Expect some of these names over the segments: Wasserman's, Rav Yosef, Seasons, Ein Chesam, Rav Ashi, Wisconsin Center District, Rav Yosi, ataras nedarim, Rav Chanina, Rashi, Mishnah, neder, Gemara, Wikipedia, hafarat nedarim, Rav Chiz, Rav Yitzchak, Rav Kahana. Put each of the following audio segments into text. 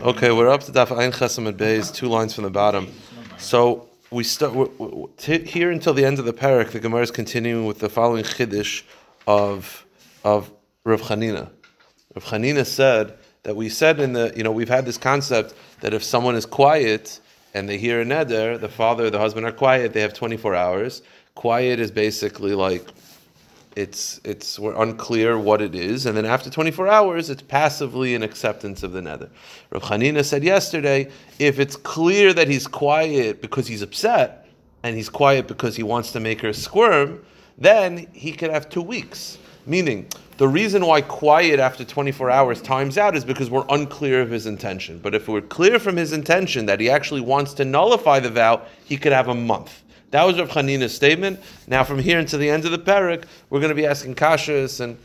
Okay, we're up to Daf Ein Chesam and Beis, two lines from the bottom. So we start here until the end of the parak. The Gemara is continuing with the following chiddush of Rav Chanina. Rav Chanina said that we said in the we've had this concept that if someone is quiet and they hear a neder, the father or the husband are quiet. They have 24 hours. Quiet is basically like we're unclear what it is, and then after 24 hours, it's passively an acceptance of the neder. Rav Chanina said yesterday, if it's clear that he's quiet because he's upset, and he's quiet because he wants to make her squirm, then he could have 2 weeks. Meaning, the reason why quiet after 24 hours times out is because we're unclear of his intention. But if we're clear from his intention that he actually wants to nullify the vow, he could have a month. That was Rav Chanina's statement. Now, from here until the end of the parak, we're going to be asking kashas and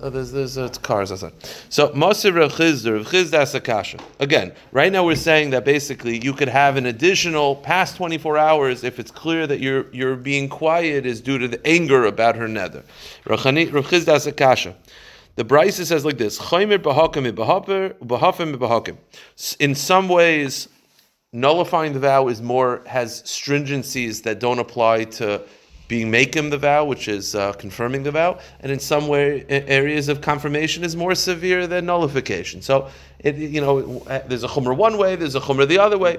there's cars outside. So, Moshe Rav Chiz asks a kasha. Again, right now we're saying that basically you could have an additional past 24 hours if it's clear that your being quiet is due to the anger about her nether. Rav Chiz asks a kasha. The Brisa says like this: in some ways, nullifying the vow has stringencies that don't apply to being making the vow, which is confirming the vow, and in some way areas of confirmation is more severe than nullification. So, there's a chumrah one way, there's a chumrah the other way.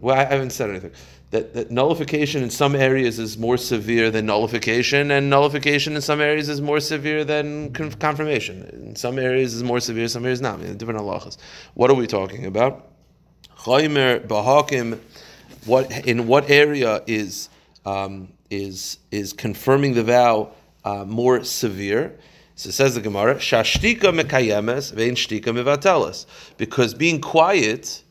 Well, I haven't said anything. That nullification in some areas is more severe than nullification, and nullification in some areas is more severe than confirmation. In some areas is more severe, some areas not. Different halachas. What are we talking about? In what area is confirming the vow more severe? So says the Gemara, Shashtika mekayemes vein shtika mevateles, because being quiet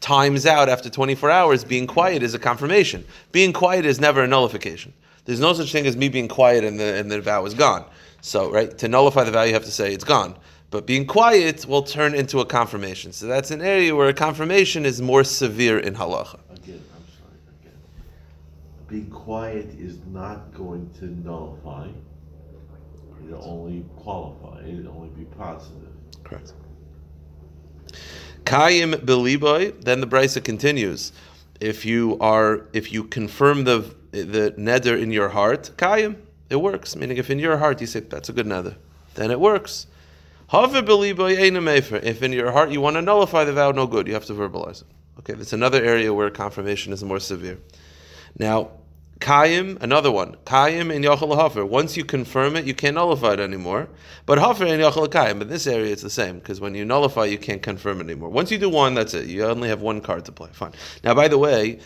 times out after 24 hours. Being quiet is a confirmation. Being quiet is never a nullification. There's no such thing as me being quiet and the vow is gone. So right, to nullify the vow, you have to say it's gone. But being quiet will turn into a confirmation. So that's an area where a confirmation is more severe in halacha. Again. Being quiet is not going to nullify. It'll only qualify. It'll only be positive. Correct. Kayim beliboy. Then the Brisa continues. If you confirm the neder in your heart, kayim, it works. Meaning, if in your heart you say that's a good neder, then it works. If in your heart you want to nullify the vow, no good. You have to verbalize it. Okay, that's another area where confirmation is more severe. Now, kayim, another one. Kayim in yachal hafer. Once you confirm it, you can't nullify it anymore. But hafer in yachal kayim. But this area it's the same, because when you nullify, you can't confirm it anymore. Once you do one, that's it. You only have one card to play. Fine. Now, by the way,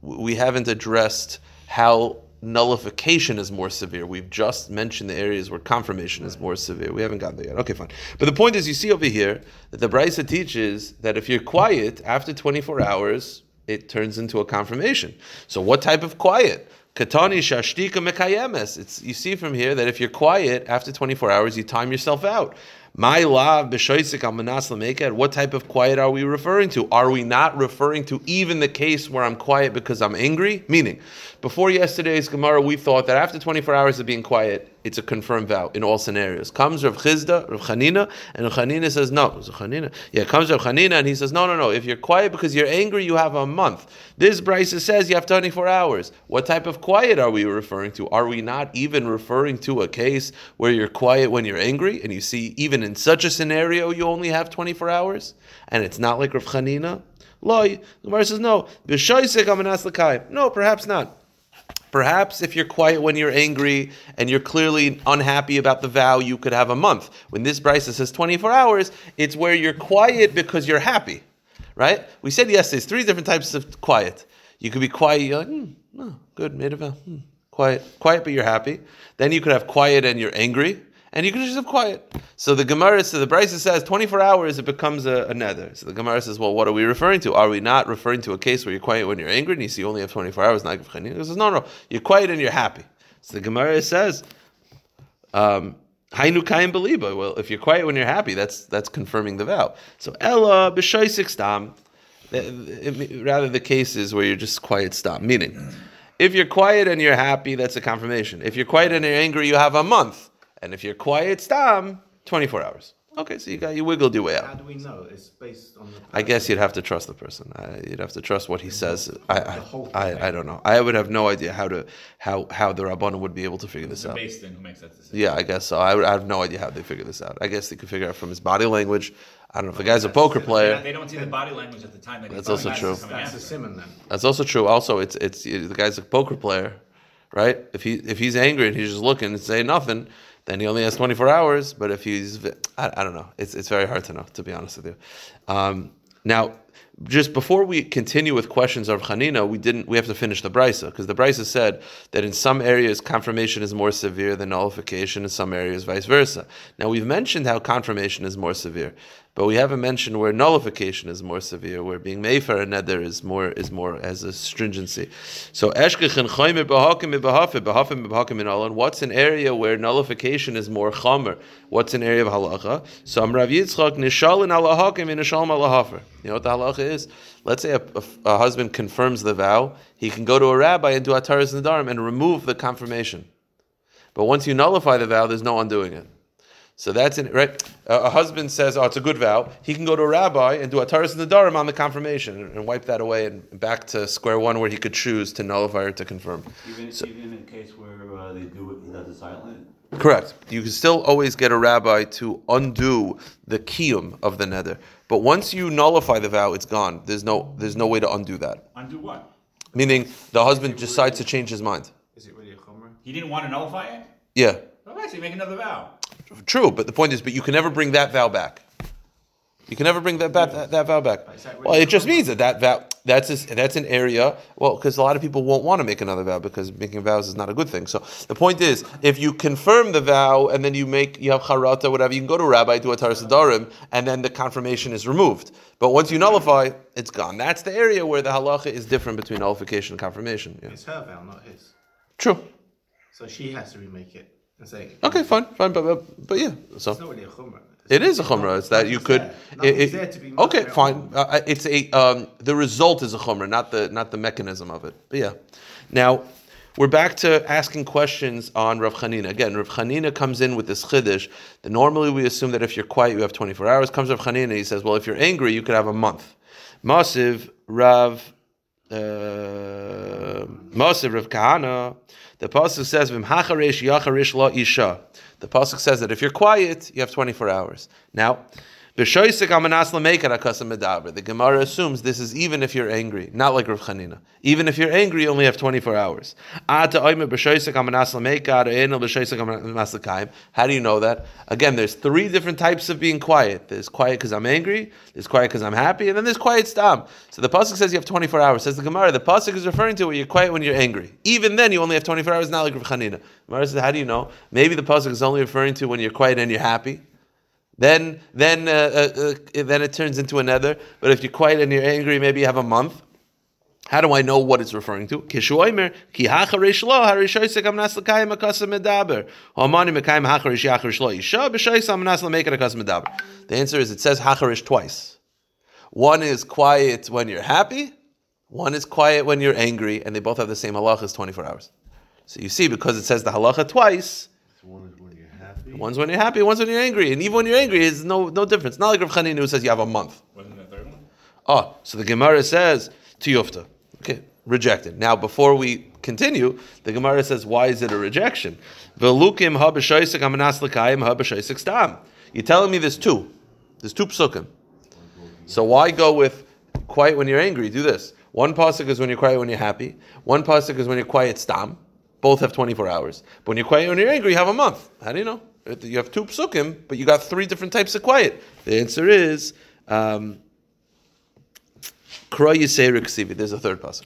we haven't addressed how nullification is more severe. We've just mentioned the areas where confirmation is more severe. We haven't gotten there yet. Okay, fine. But the point is, you see over here that the Brisa teaches that if you're quiet after 24 hours, it turns into a confirmation. So what type of quiet? Katani shashtika mekayemes. You see from here that if you're quiet after 24 hours, you time yourself out. My love, b'shoisik almanas l'meikad. What type of quiet are we referring to? Are we not referring to even the case where I'm quiet because I'm angry? Meaning, before yesterday's Gemara, we thought that after 24 hours of being quiet, it's a confirmed vow in all scenarios. Comes Rav Chanina, and Rav Chanina says, no. Comes Rav Chanina, and he says, no. If you're quiet because you're angry, you have a month. This Brisa says you have 24 hours. What type of quiet are we referring to? Are we not even referring to a case where you're quiet when you're angry? And you see, even in such a scenario, you only have 24 hours? And it's not like Rav Chanina? Loi. The Gemara says, no. No, perhaps not. Perhaps if you're quiet when you're angry and you're clearly unhappy about the vow, you could have a month. When this Brisa says 24 hours, it's where you're quiet because you're happy, right? We said yes, there's three different types of quiet. You could be quiet, you're like, no, good, made a vow, quiet, but you're happy. Then you could have quiet and you're angry, and you could just have quiet. So the Gemara, the Brisa says 24 hours, it becomes a nether. So the Gemara says, well, what are we referring to? Are we not referring to a case where you're quiet when you're angry and you see you only have 24 hours? Not Rav Chanina says, no, you're quiet and you're happy. So the Gemara says, hainu kayim beliba. Well, if you're quiet when you're happy, that's confirming the vow. So ella b'shoisik stam. Rather, the cases where you're just quiet stam. Meaning, if you're quiet and you're happy, that's a confirmation. If you're quiet and you're angry, you have a month. And if you're quiet, stam, 24 hours. Okay, so you wiggled your way out. How do we know? It's based on the person. I guess you'd have to trust the person. You'd have to trust what he says. I don't know. I would have no idea how the Rabbanim would be able to figure this out. It's the basin who makes that decision. Yeah, I guess so. I have no idea how they figure this out. I guess they could figure out from his body language. I don't know if the guy's a poker player. They don't see the body language at the time. That's also true. That's a simon then. That's also true. Also, it's the guy's a poker player, right? If he's angry and he's just looking and saying nothing, then he only has 24 hours, but if he's... I don't know. It's very hard to know, to be honest with you. Now, just before we continue with questions of Chanina, we have to finish the Brisa, because the Brisa said that in some areas, confirmation is more severe than nullification, in some areas, vice versa. Now, we've mentioned how confirmation is more severe, but we haven't mentioned where nullification is more severe, where being mefer and neder is more as a stringency. So, what's an area where nullification is more chomer? What's an area of halacha? So, Rav Yitzchak, nishalin halahakim in nishalm halahafer. You know what the halacha is? Let's say a husband confirms the vow, he can go to a rabbi and do ataras nedarim and remove the confirmation. But once you nullify the vow, there's no undoing it. So that's it, right? A husband says, "Oh, it's a good vow." He can go to a rabbi and do ataras nedarim on the confirmation and wipe that away and back to square one, where he could choose to nullify or to confirm. Even in a case where they do it without the silent. Correct. You can still always get a rabbi to undo the kiyum of the neder, but once you nullify the vow, it's gone. There's no way to undo that. Undo what? Meaning the husband decides to change his mind. Is it really a chomer? He didn't want to nullify it. Yeah. Okay, so you make another vow. True, but the point is, you can never bring that vow back. You can never bring that vow back. Well, it just means that vow, that's an area, well, because a lot of people won't want to make another vow because making vows is not a good thing. So the point is, if you confirm the vow and then you have charata, whatever, you can go to rabbi, do ataras nedarim, and then the confirmation is removed. But once you nullify, it's gone. That's the area where the halacha is different between nullification and confirmation. Yeah. It's her vow, not his. True. So she has to remake it. Okay, fine, but yeah. So it's not really a chumrah. It is a chumrah. It's that you could. Okay, fine. It's a the result is a chumrah, not the mechanism of it. But yeah. Now we're back to asking questions on Rav Chanina. Again, Rav Chanina comes in with this chiddush that normally we assume that if you're quiet, you have 24 hours. Comes Rav Chanina, he says, well, if you're angry, you could have a month. Masiv Rav Kahana. The pasuk says, "V'mhacharesh yacharesh la isha." The pasuk says that if you're quiet, you have 24 hours. Now, b'shoisik amanas lameikar akasam medaber. The Gemara assumes this is even if you're angry, not like Rav Chanina. Even if you're angry, you only have 24 hours. How do you know that? Again, there's three different types of being quiet. There's quiet because I'm angry. There's quiet because I'm happy, and then there's quiet stam. So the pasuk says you have 24 hours. Says the Gemara, the pasuk is referring to where you're quiet when you're angry. Even then, you only have 24 hours. Not like Rav Chanina. Gemara says, how do you know? Maybe the pasuk is only referring to when you're quiet and you're happy. Then it turns into another. But if you're quiet and you're angry, maybe you have a month. How do I know what it's referring to? The answer is it says hacharish twice. One is quiet when you're happy. One is quiet when you're angry, and they both have the same halacha as 24 hours. So you see, because it says the halacha twice. One's when you're happy, one's when you're angry. And even when you're angry, there's no difference. Not like Rav Chanina who says you have a month. Wasn't that the third one? Oh, so the Gemara says, Tiyufta. Okay, rejected. Now, before we continue, the Gemara says, why is it a rejection? You're telling me there's two. There's two psukim. So why go with quiet when you're angry? Do this. One pasuk is when you're quiet when you're happy. One pasuk is when you're quiet stam. Both have 24 hours. But when you're quiet when you're angry, you have a month. How do you know? You have two psukim, but you got three different types of quiet. The answer is, K'ra Yisei Riksivi. There's a third pasuk.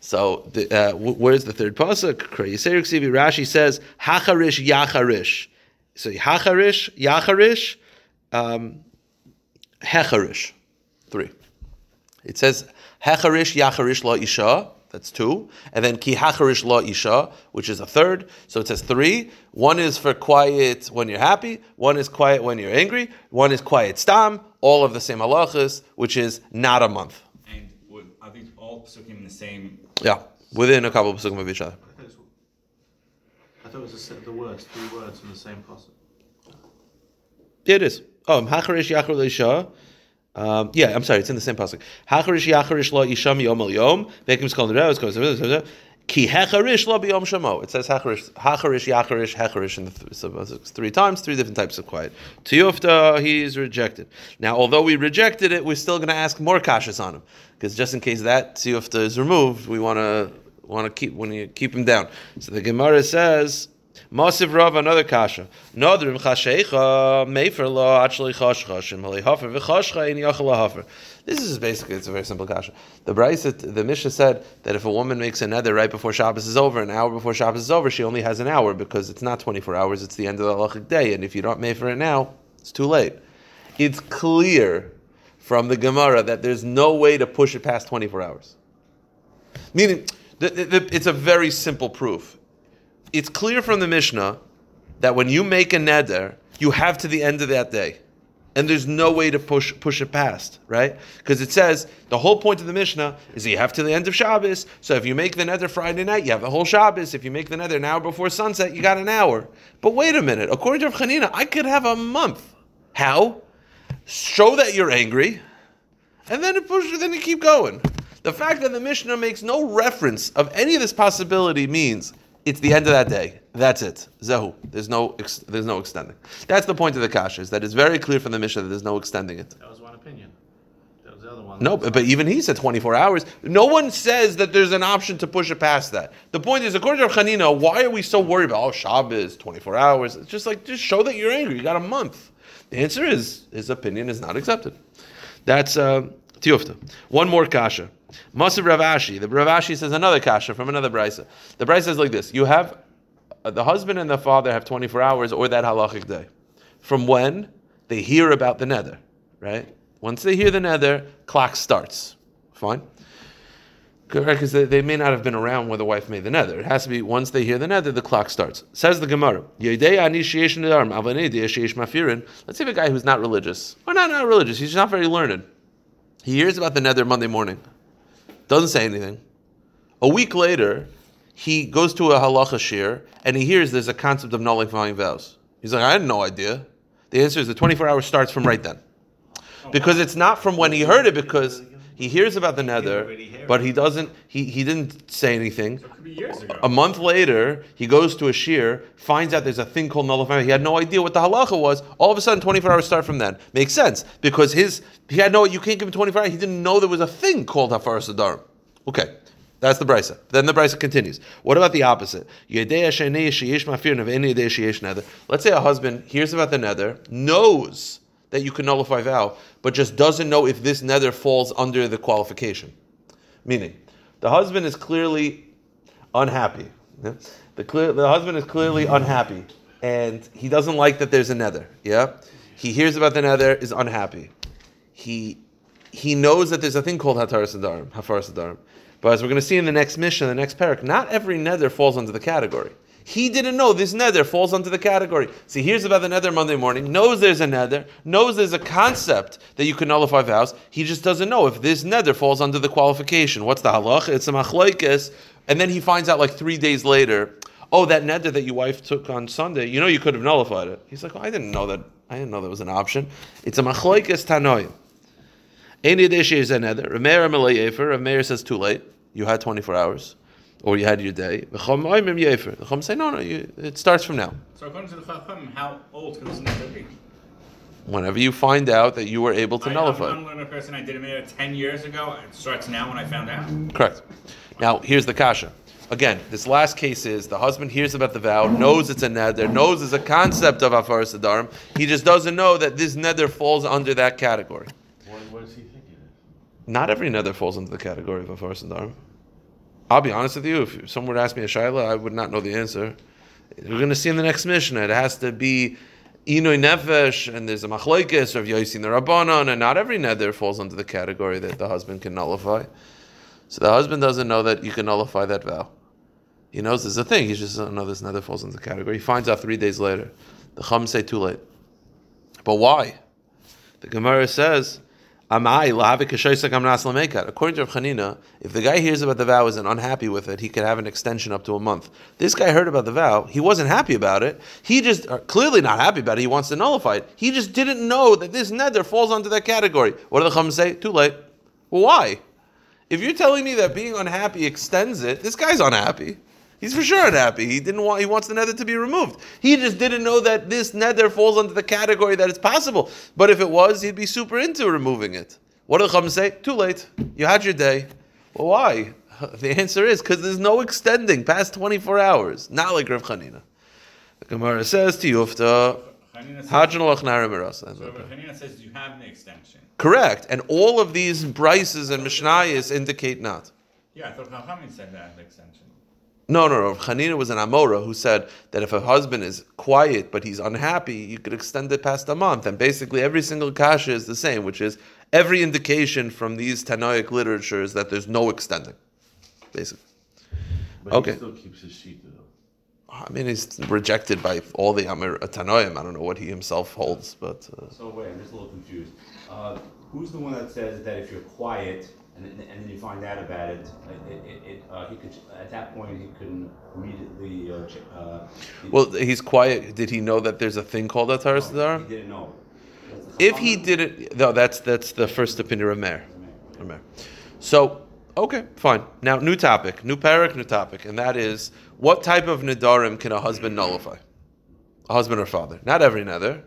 So, where's the third pasuk? K'ra Yisei Riksivi. Rashi says, Hacharish Yacharish. So, Hacharish, Yacharish, Hecharish. Three. It says, Hecharish Yacharish La Isha. That's two. And then ki hacharish la isha, which is a third. So it says three. One is for quiet when you're happy. One is quiet when you're angry. One is quiet stam. All of the same halachas, which is not a month. And I think all psukim in the same... Yeah, within a couple of psukim of each other. I thought it was the words, three words from the same pasuk. It is. Hacharish Yachar Leisha. I'm sorry, it's in the same pasuk. Hacharish Yacharish La Isha Miyom Al Yom. Vekim's calling it out. Ki Hacharish La Biyom Shamo. It says Hacharish Yacharish Hacharish in the three times, three different types of quiet. Tiyufta, he's rejected. Now, although we rejected it, we're still going to ask more kashas on him because just in case that tiyufta is removed, we want to keep him down. So the Gemara says. Masiv Rav, another kasha. Nodrim chashecha mefer la actually chashchashim hali hafer v'chashcha in yachal hafer. This is basically it's a very simple kasha. The Mishnah said that if a woman makes a nether right before Shabbos is over, an hour before Shabbos is over, she only has an hour because it's not 24 hours; it's the end of the halachic day. And if you don't mefer it now, it's too late. It's clear from the Gemara that there's no way to push it past 24 hours. Meaning, it's a very simple proof. It's clear from the Mishnah that when you make a neder, you have to the end of that day. And there's no way to push it past, right? Because it says, the whole point of the Mishnah is that you have to the end of Shabbos. So if you make the neder Friday night, you have the whole Shabbos. If you make the neder an hour before sunset, you got an hour. But wait a minute. According to Rav Chanina, I could have a month. How? Show that you're angry. And then it pushes, then you keep going. The fact that the Mishnah makes no reference of any of this possibility means it's the end of that day. That's it. Zehu. There's no extending. That's the point of the kasha, is that it's very clear from the Mishnah that there's no extending it. That was one opinion. That was the other one. No, but even he said 24 hours. No one says that there's an option to push it past that. The point is, according to Rav Chanina, why are we so worried about, Shabbos, 24 hours? It's just show that you're angry. You got a month. The answer is, his opinion is not accepted. That's Tiyufta. One more kasha. Masiv Rav Ashi. The Rav Ashi says another kasha from another brisa. The brisa is like this: you have the husband and the father have 24 hours or that halachic day, from when they hear about the nether. Right? Once they hear the nether, clock starts. Fine. Correct? Because they may not have been around when the wife made the nether. It has to be once they hear the nether, the clock starts. Says the Gemara. Let's say a guy who's not religious. Or not religious. He's not very learned. He hears about the nether Monday morning. Doesn't say anything. A week later, he goes to a halacha shir and he hears there's a concept of nullifying vows. He's like, I had no idea. The answer is the 24 hours starts from right then. Because it's not from when he heard it, because he hears about the nether, but he didn't say anything. So it could be years ago. A month later, he goes to a shir, finds out there's a thing called nullifying. He had no idea what the halacha was. All of a sudden, 24 hours start from then. Makes sense, because you can't give him 24 hours. He didn't know there was a thing called hafaras hadarim. Okay, that's the brisa. Then the brisa continues. What about the opposite? Let's say a husband hears about the nether, knows that you can nullify vow, but just doesn't know if this nether falls under the qualification. Meaning, the husband is clearly unhappy. Yeah? The husband is clearly unhappy, and he doesn't like that there's a nether. Yeah, he hears about the nether, is unhappy. He knows that there's a thing called hafaras hadarim. But as we're going to see in the next mission, the next parak, not every nether falls under the category. He didn't know this nether falls under the category. So he hears about the nether Monday morning, knows there's a nether, knows there's a concept that you can nullify vows. He just doesn't know if this nether falls under the qualification. What's the halach? It's a machlokes. And then he finds out like 3 days later, that nether that your wife took on Sunday, you could have nullified it. He's like, I didn't know that. I didn't know that was an option. It's a machlokes tanoim. Any adeshe is a nether. Rameir says too late. You had 24 hours. Or you had your day. The Chum say, no, it starts from now. So according to the Chacham, how old can this nether be? Whenever you find out that you were able to nullify. I'm an unlearned person. I did it 10 years ago. It starts now when I found out. Correct. Now, here's the kasha. Again, this last case is the husband hears about the vow, knows it's a nether, knows it's a concept of hafaras hadarim. He just doesn't know that this nether falls under that category. What does he think it is? Not every nether falls into the category of hafaras hadarim. I'll be honest with you, if someone would ask me a shayla, I would not know the answer. We're going to see in the next Mishnah, it has to be Inui Nefesh, and there's a Machlokes, Rav Yosi and the Rabbanon, and not every nether falls under the category that the husband can nullify. So the husband doesn't know that you can nullify that vow. He knows there's a thing, he just doesn't know this nether falls under the category. He finds out 3 days later. The Chum say too late. But why? The Gemara says, According to Rav Chanina, if the guy hears about the vow and is unhappy with it, he could have an extension up to a month. This guy heard about the vow. He wasn't happy about it. He just, clearly not happy about it. He wants to nullify it. He just didn't know that this neder falls onto that category. What do the Chum say? Too late. Well, why? If you're telling me that being unhappy extends it, this guy's unhappy. He's for sure unhappy. He wants the nether to be removed. He just didn't know that this nether falls under the category that it's possible. But if it was, he'd be super into removing it. What do the Chum say? Too late. You had your day. Well, why? The answer is because there's no extending past 24 hours. Not like Rav Chanina. The Gemara says to Yufta, Chanina says you have an extension. Correct. And all of these brises and mishnayos indicate not. Yeah, I thought Chachamim said that extension. No. Rav Chanina was an Amora who said that if a husband is quiet but he's unhappy, you could extend it past a month. And basically every single kasha is the same, which is every indication from these Tanoic literatures that there's no extending, basically. But okay. He still keeps his sheet, though. I mean, he's rejected by all the Tanoim. I don't know what he himself holds, but... So wait, I'm just a little confused. Who's the one that says that if you're quiet... And then you find out about it. He could, at that point, he couldn't immediately. Well, he's quiet. Did he know that there's a thing called atar sidar? He didn't know. If he didn't, no, that's the first opinion of Meir. So okay, fine. Now, new topic, and that is what type of nedarim can a husband nullify? A husband or father? Not every nether.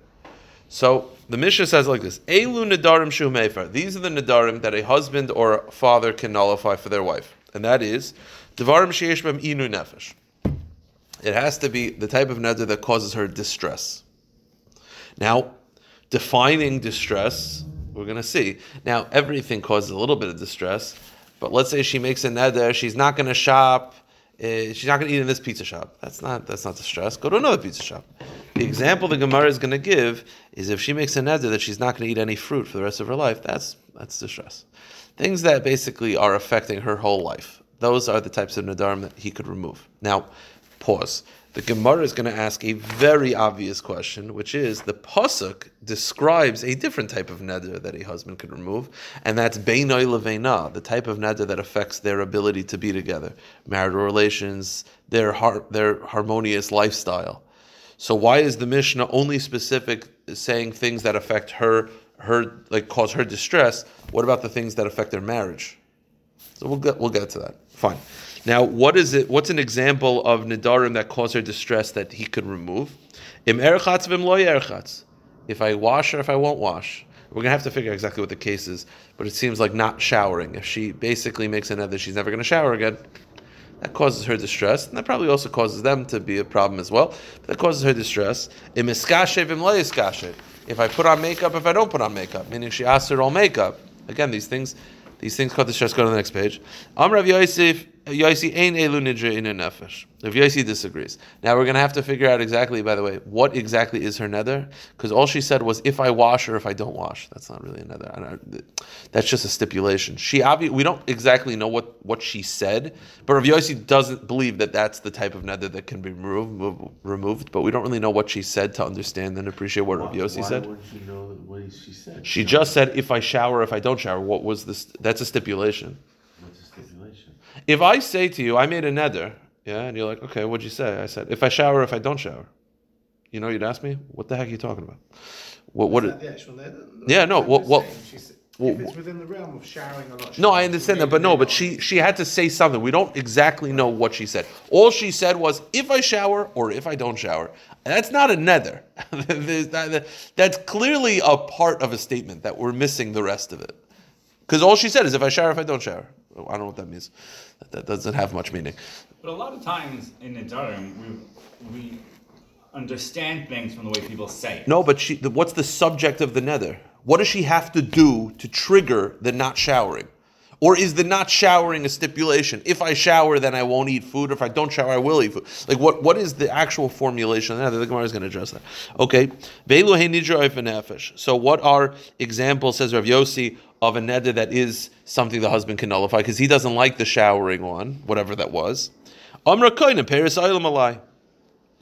So the Mishnah says like this: Elu nedarim shu meifar. These are the nedarim that a husband or a father can nullify for their wife, and that is devarim sheyesh b'hem inu nefesh. It has to be the type of nedar that causes her distress. Now, defining distress, we're going to see. Now, everything causes a little bit of distress, but let's say she makes a nedar. She's not going to shop. She's not going to eat in this pizza shop. That's not distress. Go to another pizza shop. The example the Gemara is going to give is if she makes a neder that she's not going to eat any fruit for the rest of her life, that's distress. Things that basically are affecting her whole life. Those are the types of nedarim that he could remove. Now, pause. The Gemara is going to ask a very obvious question, which is the pasuk describes a different type of neder that a husband could remove, and that's beinoi leveina, the type of neder that affects their ability to be together, marital relations, their harmonious lifestyle. So why is the Mishnah only specific saying things that affect her like cause her distress? What about the things that affect their marriage? So we'll get to that. Fine. Now, what is it? What's an example of nedarim that cause her distress that he could remove? Im erchatz v'im lo yerchatz. If I wash or if I won't wash. We're going to have to figure out exactly what the case is, but it seems like not showering. If she basically makes a neder that she's never going to shower again, that causes her distress, and that probably also causes them to be a problem as well. But that causes her distress. If I put on makeup, if I don't put on makeup, meaning she asks her all makeup. Again, these things cause distress. Go to the next page. Rav Yosef, Rav Yosi disagrees. Now we're going to have to figure out exactly, by the way, what exactly is her nether? Because all she said was, if I wash or if I don't wash. That's not really a nether. That's just a stipulation. We don't exactly know what she said, but Rav Yosi doesn't believe that that's the type of nether that can be removed, but we don't really know what she said to understand and appreciate what Rav Yosi said. Why would you know what she said? She just said, if I shower or if I don't shower. What was this? That's a stipulation. If I say to you, I made a neder, yeah, and you're like, okay, what'd you say? I said, if I shower, if I don't shower. You know, you'd ask me, what the heck are you talking about? What is that the actual neder? Yeah, no, what? If it's within the realm of showering or not showering. No, I understand that, but she had to say something. We don't exactly know what she said. All she said was, if I shower or if I don't shower. That's not a neder. That's clearly a part of a statement that we're missing the rest of it. Because all she said is, if I shower, if I don't shower. I don't know what that means. That doesn't have much meaning. But a lot of times in Nedarim, we understand things from the way people say it. No, but what's the subject of the nether? What does she have to do to trigger the not showering? Or is the not showering a stipulation? If I shower, then I won't eat food. Or if I don't shower, I will eat food. Like, what is the actual formulation? The Gemara is going to address that. Okay. So what are examples, says Rav Yosi, of a neder that is something the husband can nullify? Because he doesn't like the showering one, whatever that was.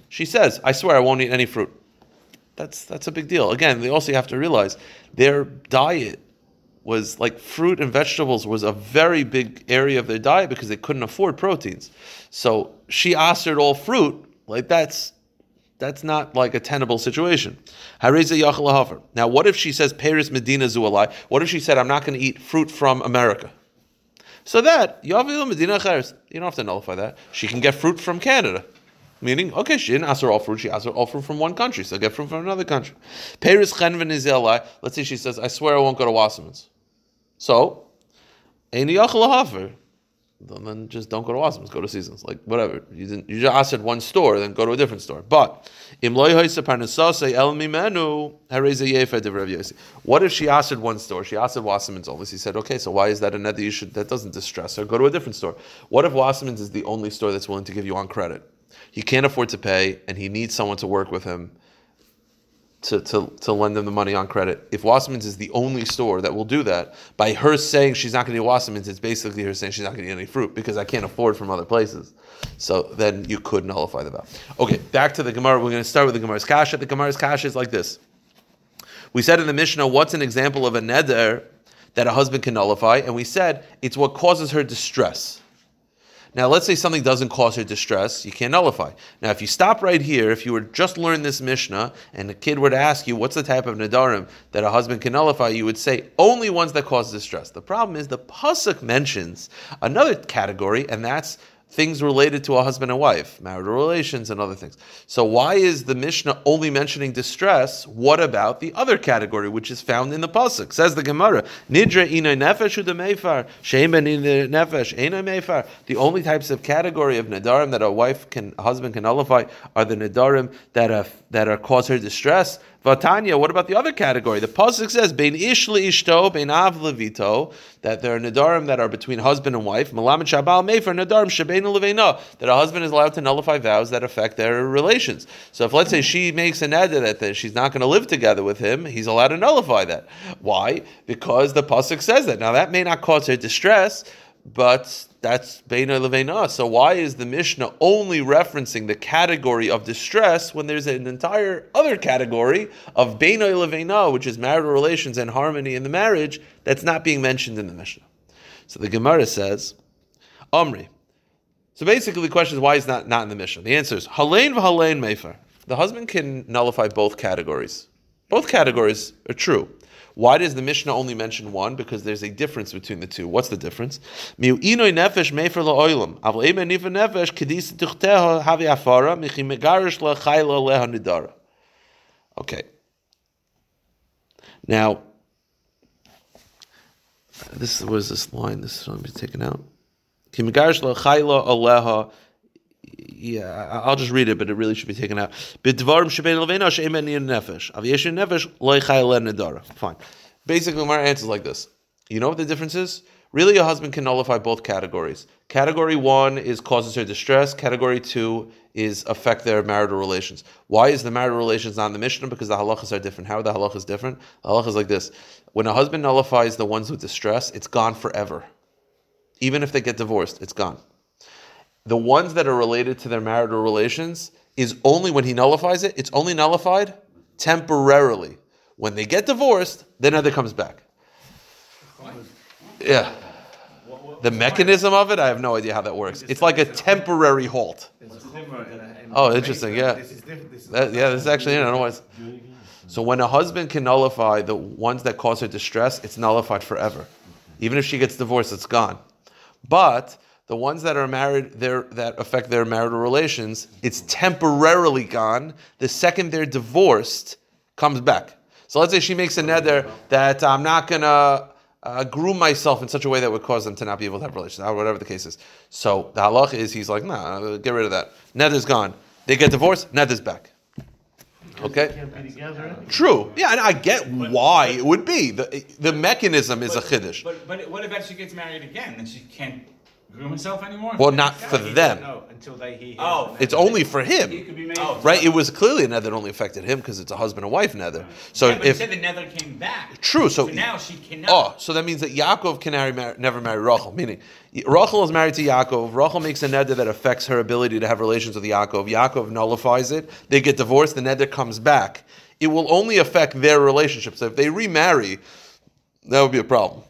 She says, I swear I won't eat any fruit. That's a big deal. Again, they also have to realize their diet was like fruit and vegetables was a very big area of their diet because they couldn't afford proteins. So she assered all fruit, like that's not like a tenable situation. Now, what if she says Paris Medina Zualai? What if she said I'm not going to eat fruit from America? So that you don't have to nullify that. She can get fruit from Canada. Meaning, okay, she didn't ask her all fruit, she asked her all fruit from one country, so get fruit from another country. Peris Chenven is Elai. Let's say she says, I swear I won't go to Wasserman's. So, Eini Yachal Hafer. Then just don't go to Wasserman's, go to Seasons. Like, whatever. You just asked at one store, then go to a different store. But, what if she asked at one store? She asked at Wasserman's only. She said, okay, so why is that another issue? That doesn't distress her. Go to a different store. What if Wasserman's is the only store that's willing to give you on credit? He can't afford to pay, and he needs someone to work with him to lend him the money on credit. If Wasserman's is the only store that will do that, by her saying she's not going to eat Wasserman's, it's basically her saying she's not going to eat any fruit because I can't afford from other places. So then you could nullify the vow. Okay, back to the Gemara. We're going to start with the Gemara's Kasha. The Gemara's Kasha is like this. We said in the Mishnah, what's an example of a neder that a husband can nullify? And we said it's what causes her distress. Now, let's say something doesn't cause her distress, you can't nullify. Now, if you stop right here, if you were just learning this Mishnah, and a kid were to ask you, what's the type of nedarim that a husband can nullify, you would say, only ones that cause distress. The problem is, the Pasuk mentions another category, and that's things related to a husband and wife, marital relations and other things. So why is the Mishnah only mentioning distress? What about the other category, which is found in the Pasuk? Says the Gemara, Nidra inay nefesh u'demeifar, she'im inay nefesh, inay meifar. The only types of category of nedarim that a husband can nullify are the nedarim that cause her distress. Vatanya, what about the other category? The Pasuk says, Bein ish le'ishto, bein av levito, that there are nedarim that are between husband and wife, Malamed Shabal Mefer, nedarim shebein leveina, that a husband is allowed to nullify vows that affect their relations. So if, let's say, she makes a neder that she's not going to live together with him, he's allowed to nullify that. Why? Because the Pasuk says that. Now, that may not cause her distress, but that's Beina Leveina. So why is the Mishnah only referencing the category of distress when there's an entire other category of Beina Leveina, which is marital relations and harmony in the marriage, that's not being mentioned in the Mishnah? So the Gemara says, Omri. So basically the question is, why is that not in the Mishnah? The answer is, Halein v'halein mefer. The husband can nullify both categories. Both categories are true. Why does the Mishnah only mention one? Because there's a difference between the two. What's the difference? Okay. Now, this was this line. This is going to be taken out. Yeah, I'll just read it, but it really should be taken out. Fine. Basically, my answer is like this. You know what the difference is? Really, a husband can nullify both categories. Category 1 is causes her distress. Category 2 is affect their marital relations. Why is the marital relations not in the Mishnah? Because the halachas are different. How are the halachas different? The halachas is like this. When a husband nullifies the ones with distress, it's gone forever. Even if they get divorced, it's gone. The ones that are related to their marital relations is only when he nullifies it, it's only nullified temporarily. When they get divorced, then other comes back. Yeah. The mechanism of it, I have no idea how that works. It's like a temporary halt. Oh, interesting, yeah. This is actually, I don't know why. So when a husband can nullify the ones that cause her distress, it's nullified forever. Even if she gets divorced, it's gone. But the ones that are married, that affect their marital relations, it's temporarily gone. The second they're divorced, comes back. So let's say she makes a neder that I'm not going to groom myself in such a way that would cause them to not be able to have relations, or whatever the case is. So the halach is, he's like, nah, get rid of that. Neder's gone. They get divorced, neder's back. Okay? True. Yeah, and I get why it would be. The mechanism is a chiddush. But what if she gets married again and she can't groom himself anymore? Well, not for them. No, until they hear him. Oh, it's only for him. He could be made right? It was clearly a nether that only affected him because it's a husband and wife nether. So yeah, but if you said the nether came back. True. So now she cannot. Oh, so that means that Yaakov can never marry Rachel. Meaning, Rachel is married to Yaakov. Rachel makes a nether that affects her ability to have relations with Yaakov. Yaakov nullifies it. They get divorced. The nether comes back. It will only affect their relationship. So if they remarry, That would be a problem.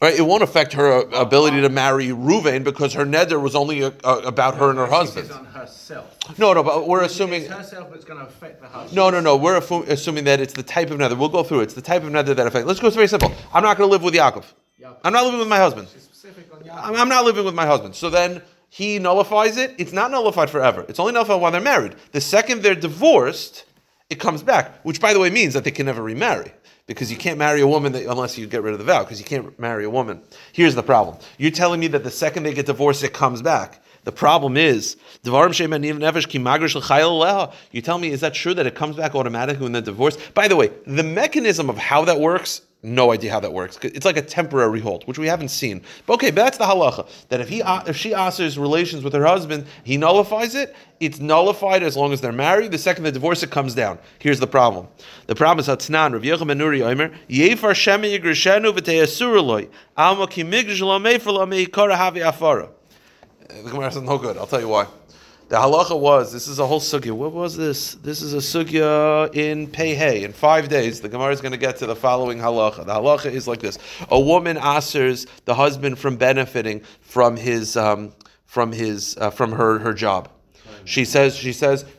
Right? It won't affect her ability to marry Reuven because her neder was only about her and her husband. It's on herself. No, but we're assuming... It's herself, but it's going to affect the husband. No, we're assuming that it's the type of neder. We'll go through it. It's the type of neder that affects... Let's go, it's very simple. I'm not going to live with Yaakov. I'm not living with my husband. I'm not living with my husband. So then he nullifies it. It's not nullified forever. It's only nullified while they're married. The second they're divorced, it comes back, which, by the way, means that they can never remarry. Because you can't marry a woman unless you get rid of the vow, because you can't marry a woman. Here's the problem. You're telling me that the second they get divorced, it comes back. The problem is, you tell me, is that true that it comes back automatically when they're divorced? By the way, the mechanism of how that works, no idea how that works. It's like a temporary hold, which we haven't seen. But okay, but that's the halacha, that if she asers relations with her husband, he nullifies it. It's nullified as long as they're married. The second they divorce, it comes down. Here's the problem. The problem is Hatznan, Rav Yosi ben Nuri Omer, Yefar Shem Yigrishenu v'te'asur loy, Alma ki migrish lo mefer lo meikara havi afara. The Gemara says no good. I'll tell you why. The halacha was, this is a whole sugya. What was this? This is a sugya in Pehei. In 5 days, the Gemara is going to get to the following halacha. The halacha is like this: a woman asers the husband from benefiting from her job. She says,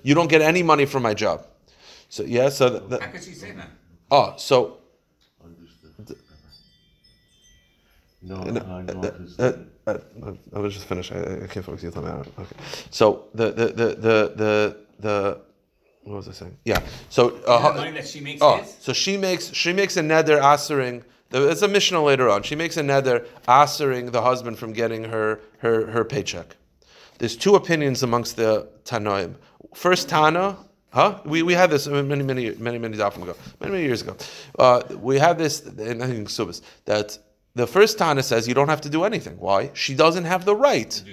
you don't get any money from my job. So yeah. So how could she say that? Oh, so. I was just finished. I can't focus on that. Okay. So the what was I saying? Yeah. So the money that she makes. So she makes a neder asering. It's a mishnah later on. She makes a neder asering the husband from getting her paycheck. There's two opinions amongst the Tanoim. First Tana. We had this many years ago. We had this in I think Subis that. The first Tana says you don't have to do anything. Why? She doesn't have the right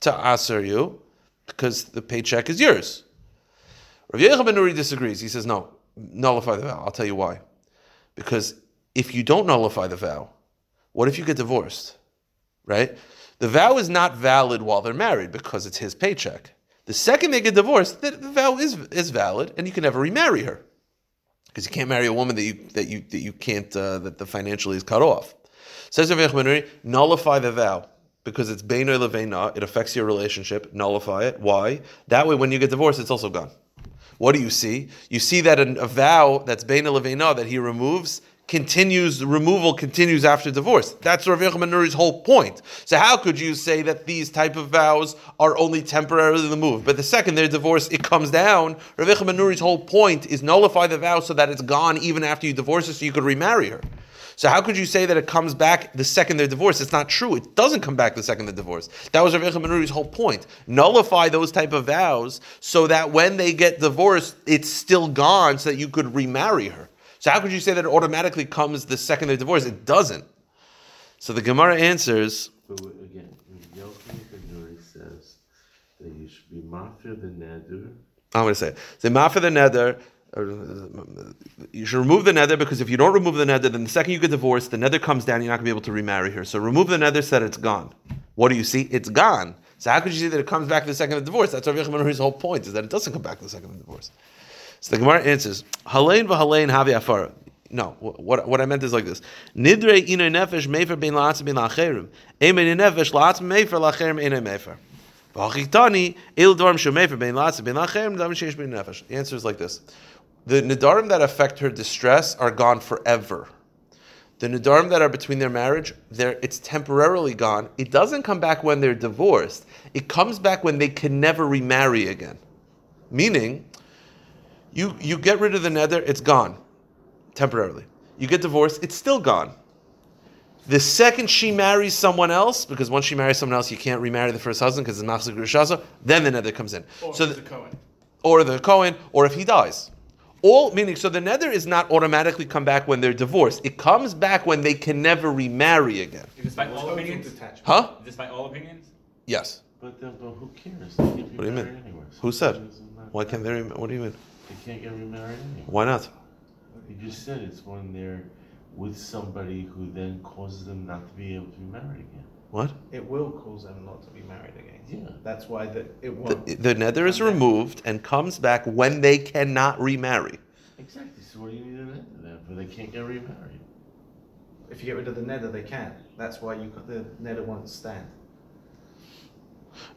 to aser you because the paycheck is yours. Rav Yosi ben Nuri disagrees. He says, no, nullify the vow. I'll tell you why. Because if you don't nullify the vow, what if you get divorced? Right? The vow is not valid while they're married because it's his paycheck. The second they get divorced, the vow is valid and you can never remarry her because you can't marry a woman that financially is cut off. Says Rav Yosi ben Nuri, nullify the vow because it's beino leveina. It affects your relationship. Nullify it. Why? That way, when you get divorced, it's also gone. What do you see? You see that a vow that's beino leveina that he removes continues. The removal continues after divorce. That's Rav Yosi ben Nuri's whole point. So how could you say that these type of vows are only temporarily removed, but the second they're divorced, it comes down? Rav Yosi ben Nuri's whole point is nullify the vow so that it's gone even after you divorce her, so you could remarry her. So how could you say that it comes back the second they're divorced? It's not true. It doesn't come back the second they're divorced. That was Rav Yosi ben Nuri's whole point. Nullify those type of vows so that when they get divorced, it's still gone so that you could remarry her. So how could you say that it automatically comes the second they're divorced? It doesn't. So the Gemara answers... But again, Rav Yosi ben Nuri says that you should be mafir the neder. I'm going to say it. Say mafir the neder... You should remove the nether because if you don't remove the nether, then the second you get divorced, the nether comes down, you're not going to be able to remarry her. So remove the nether, said it's gone. What do you see? It's gone. So how could you see that it comes back the second of the divorce? That's Rav Yosi ben Nuri's whole point, is that it doesn't come back the second of the divorce. So the Gemara answers, Halein v'halein havi afara. No, what I meant is like this. Nidre ino nefesh mefer ben la'atzim ben la'acherim. Emen nefesh la'atzim mefer la'acherim eno mefer. V'achitani il dorm shu mefer ben la'atzim ben la'acherim dam sheish ben nefesh. The answer is like this. The nedarim that affect her distress are gone forever. The nedarim that are between their marriage, it's temporarily gone. It doesn't come back when they're divorced. It comes back when they can never remarry again. Meaning, you get rid of the nedar, it's gone, temporarily. You get divorced, it's still gone. The second she marries someone else, because once she marries someone else, you can't remarry the first husband because it's nafsek rishasa, then the nedar comes in. Or the Kohen, or if he dies. All meaning, so the neder is not automatically come back when they're divorced. It comes back when they can never remarry again. Is this by all opinions? Huh? Is this by all opinions? Yes. But who cares? They can't what do you mean? Anyway. Who said? Why can't they? What do you mean? They can't get remarried anyway. Why not? You just said it's when they're with somebody who then causes them not to be able to be married again. What? It will cause them not to be married again. Yeah. That's why it won't. The nether is removed and comes back when they cannot remarry. Exactly. is where you need a nether, but they can't get remarried. If you get rid of the nether, they can. That's why you got the nether won't stand.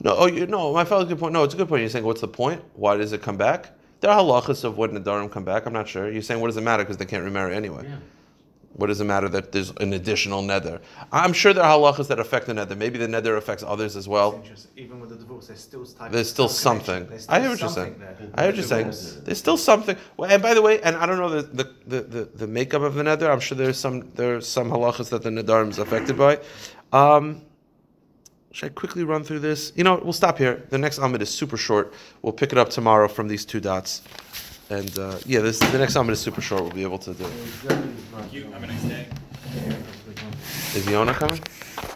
No, my fellow's good point. No, it's a good point. You're saying, what's the point? Why does it come back? There are halachas of what nedarim come back. I'm not sure. You're saying, what does it matter? Because they can't remarry anyway. Yeah. What does it matter that there's an additional nether? I'm sure there are halachas that affect the nether. Maybe the nether affects others as well. Even with the divorce, there's still something. I hear what you're saying. There's still something. Well, and by the way, and I don't know the makeup of the nether. I'm sure there's some halachas that the nedarim is affected by. Should I quickly run through this? We'll stop here. The next Amud is super short. We'll pick it up tomorrow from these two dots. And the next Amud is super short. We'll be able to do it. Thank you. Have a nice day. Is Yona coming?